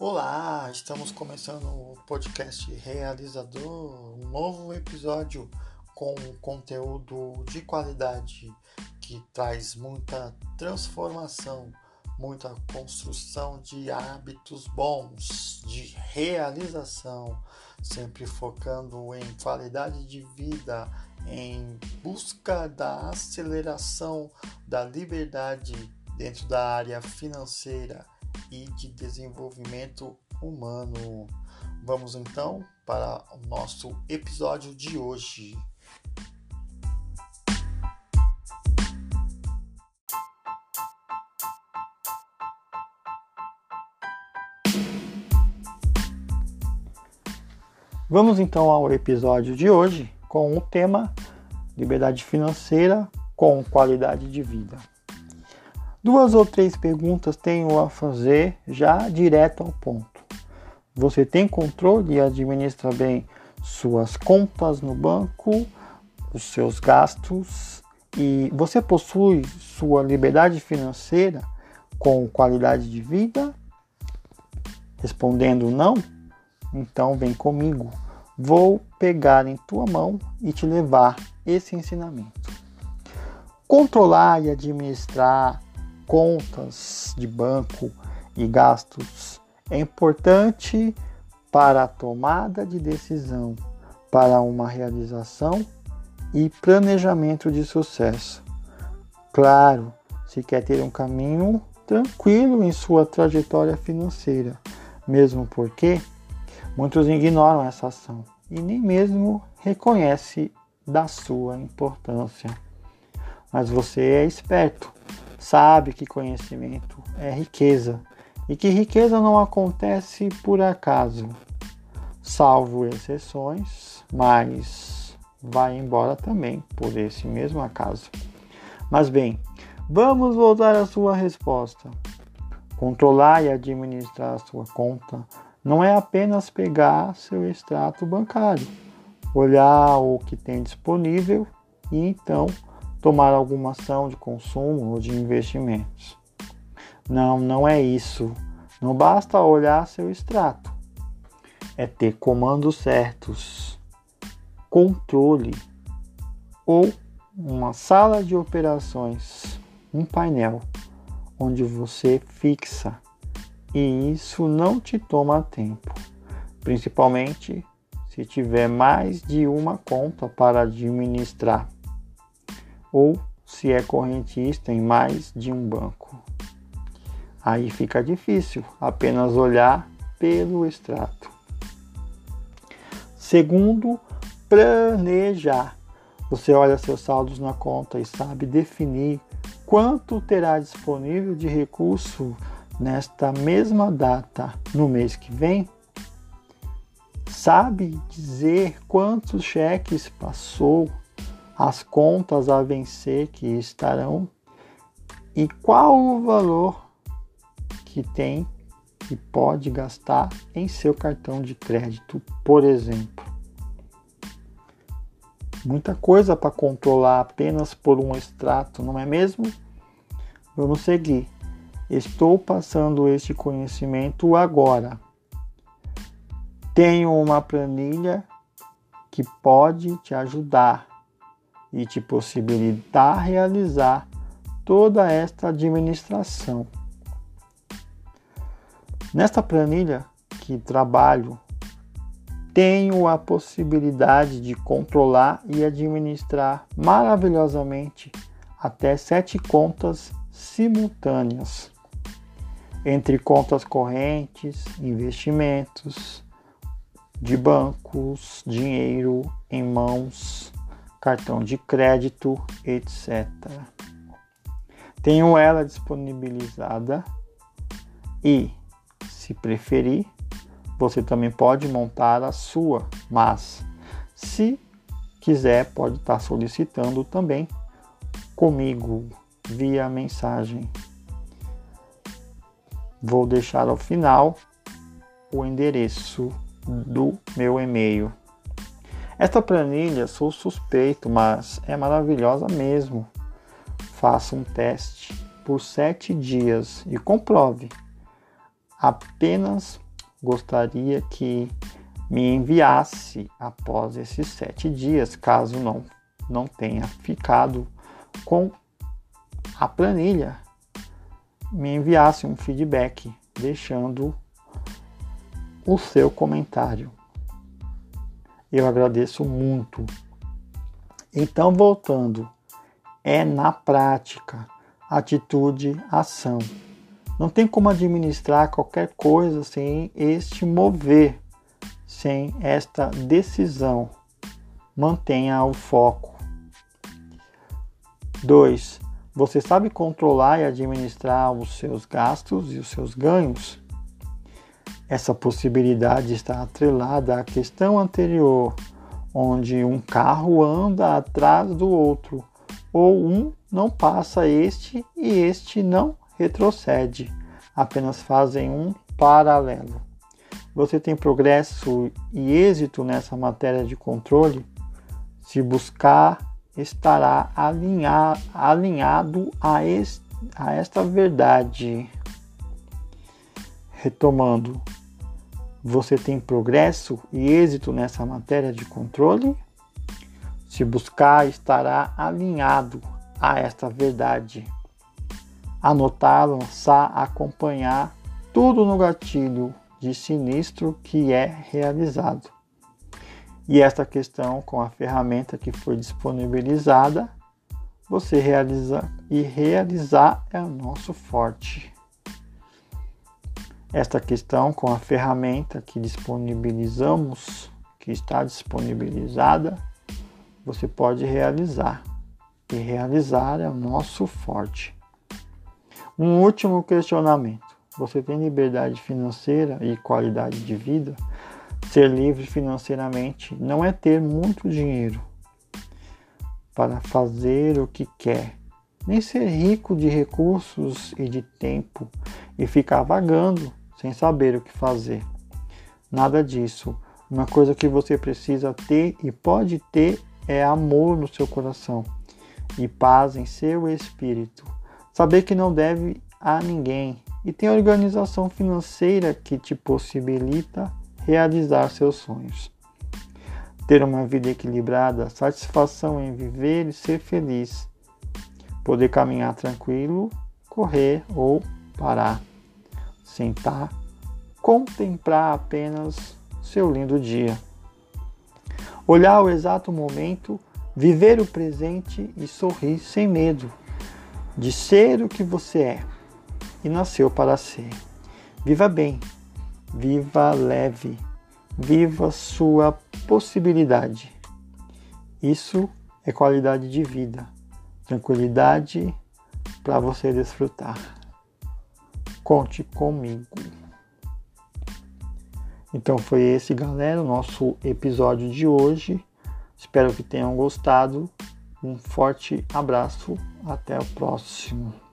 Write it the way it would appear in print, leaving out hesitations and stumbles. Olá, estamos começando o podcast Realizador, um novo episódio com conteúdo de qualidade que traz muita transformação, muita construção de hábitos bons, de realização, sempre focando em qualidade de vida, em busca da aceleração da liberdade dentro da área financeira e de desenvolvimento humano. Vamos então para o nosso episódio de hoje. Vamos então ao episódio de hoje com o tema liberdade financeira com qualidade de vida. 2 ou 3 perguntas tenho a fazer já direto ao ponto. Você tem controle e administra bem suas contas no banco, os seus gastos, e você possui sua liberdade financeira com qualidade de vida? Respondendo não, então vem comigo. Vou pegar em tua mão e te levar esse ensinamento. Controlar e administrar contas de banco e gastos é importante para a tomada de decisão, para uma realização e planejamento de sucesso. Claro, se quer ter um caminho tranquilo em sua trajetória financeira, mesmo porque muitos ignoram essa ação e nem mesmo reconhecem da sua importância. Mas você é esperto. Sabe que conhecimento é riqueza e que riqueza não acontece por acaso, salvo exceções, mas vai embora também por esse mesmo acaso. Mas bem, vamos voltar à sua resposta. Controlar e administrar a sua conta não é apenas pegar seu extrato bancário, olhar o que tem disponível e então tomar alguma ação de consumo ou de investimentos. Não é isso. Não basta olhar seu extrato. É ter comandos certos, controle ou uma sala de operações, um painel onde você fixa. E isso não te toma tempo, principalmente se tiver mais de uma conta para administrar, ou se é correntista em mais de um banco. Aí fica difícil apenas olhar pelo extrato. Segundo, planejar. Você olha seus saldos na conta e sabe definir quanto terá disponível de recurso nesta mesma data no mês que vem. Sabe dizer quantos cheques passou, as contas a vencer que estarão e qual o valor que tem e pode gastar em seu cartão de crédito, por exemplo. Muita coisa para controlar apenas por um extrato, não é mesmo? Vamos seguir. Estou passando este conhecimento agora. Tenho uma planilha que pode te ajudar e te possibilitar realizar toda esta administração. Nesta planilha que trabalho, tenho a possibilidade de controlar e administrar maravilhosamente até 7 contas simultâneas, entre contas correntes, investimentos, de bancos, dinheiro em mãos, cartão de crédito, etc. Tenho ela disponibilizada e, se preferir, você também pode montar a sua, mas, se quiser, pode estar solicitando também comigo via mensagem. Vou deixar ao final o endereço do meu e-mail. Esta planilha, sou suspeito, mas é maravilhosa mesmo. Faça um teste por 7 dias e comprove. Apenas gostaria que me enviasse após esses 7 dias, caso não tenha ficado com a planilha, me enviasse um feedback, deixando o seu comentário. Eu agradeço muito. Então, voltando, é na prática, atitude, ação. Não tem como administrar qualquer coisa sem este mover, sem esta decisão. Mantenha o foco. 2. Você sabe controlar e administrar os seus gastos e os seus ganhos? Essa possibilidade está atrelada à questão anterior, onde um carro anda atrás do outro, ou um não passa este e este não retrocede, apenas fazem um paralelo. Você tem progresso e êxito nessa matéria de controle? Se buscar, estará alinhado a esta verdade. Retomando, você tem progresso e êxito nessa matéria de controle? Se buscar, estará alinhado a esta verdade. Anotar, lançar, acompanhar, tudo no gatilho de sinistro que é realizado. E esta questão, com a ferramenta que foi disponibilizada, você realiza, e realizar é o nosso forte. Esta questão, com a ferramenta que disponibilizamos, que está disponibilizada, você pode realizar. E realizar é o nosso forte. Um último questionamento. Você tem liberdade financeira e qualidade de vida? Ser livre financeiramente não é ter muito dinheiro para fazer o que quer, nem ser rico de recursos e de tempo e ficar vagando sem saber o que fazer. Nada disso. Uma coisa que você precisa ter e pode ter é amor no seu coração e paz em seu espírito. Saber que não deve a ninguém e tem organização financeira que te possibilita realizar seus sonhos. Ter uma vida equilibrada, satisfação em viver e ser feliz. Poder caminhar tranquilo, correr ou parar. Sentar, contemplar apenas seu lindo dia. Olhar o exato momento, viver o presente e sorrir sem medo de ser o que você é e nasceu para ser. Viva bem, viva leve, viva sua possibilidade. Isso é qualidade de vida, tranquilidade para você desfrutar. Conte comigo. Então foi esse, galera, o nosso episódio de hoje. Espero que tenham gostado. Um forte abraço. Até o próximo.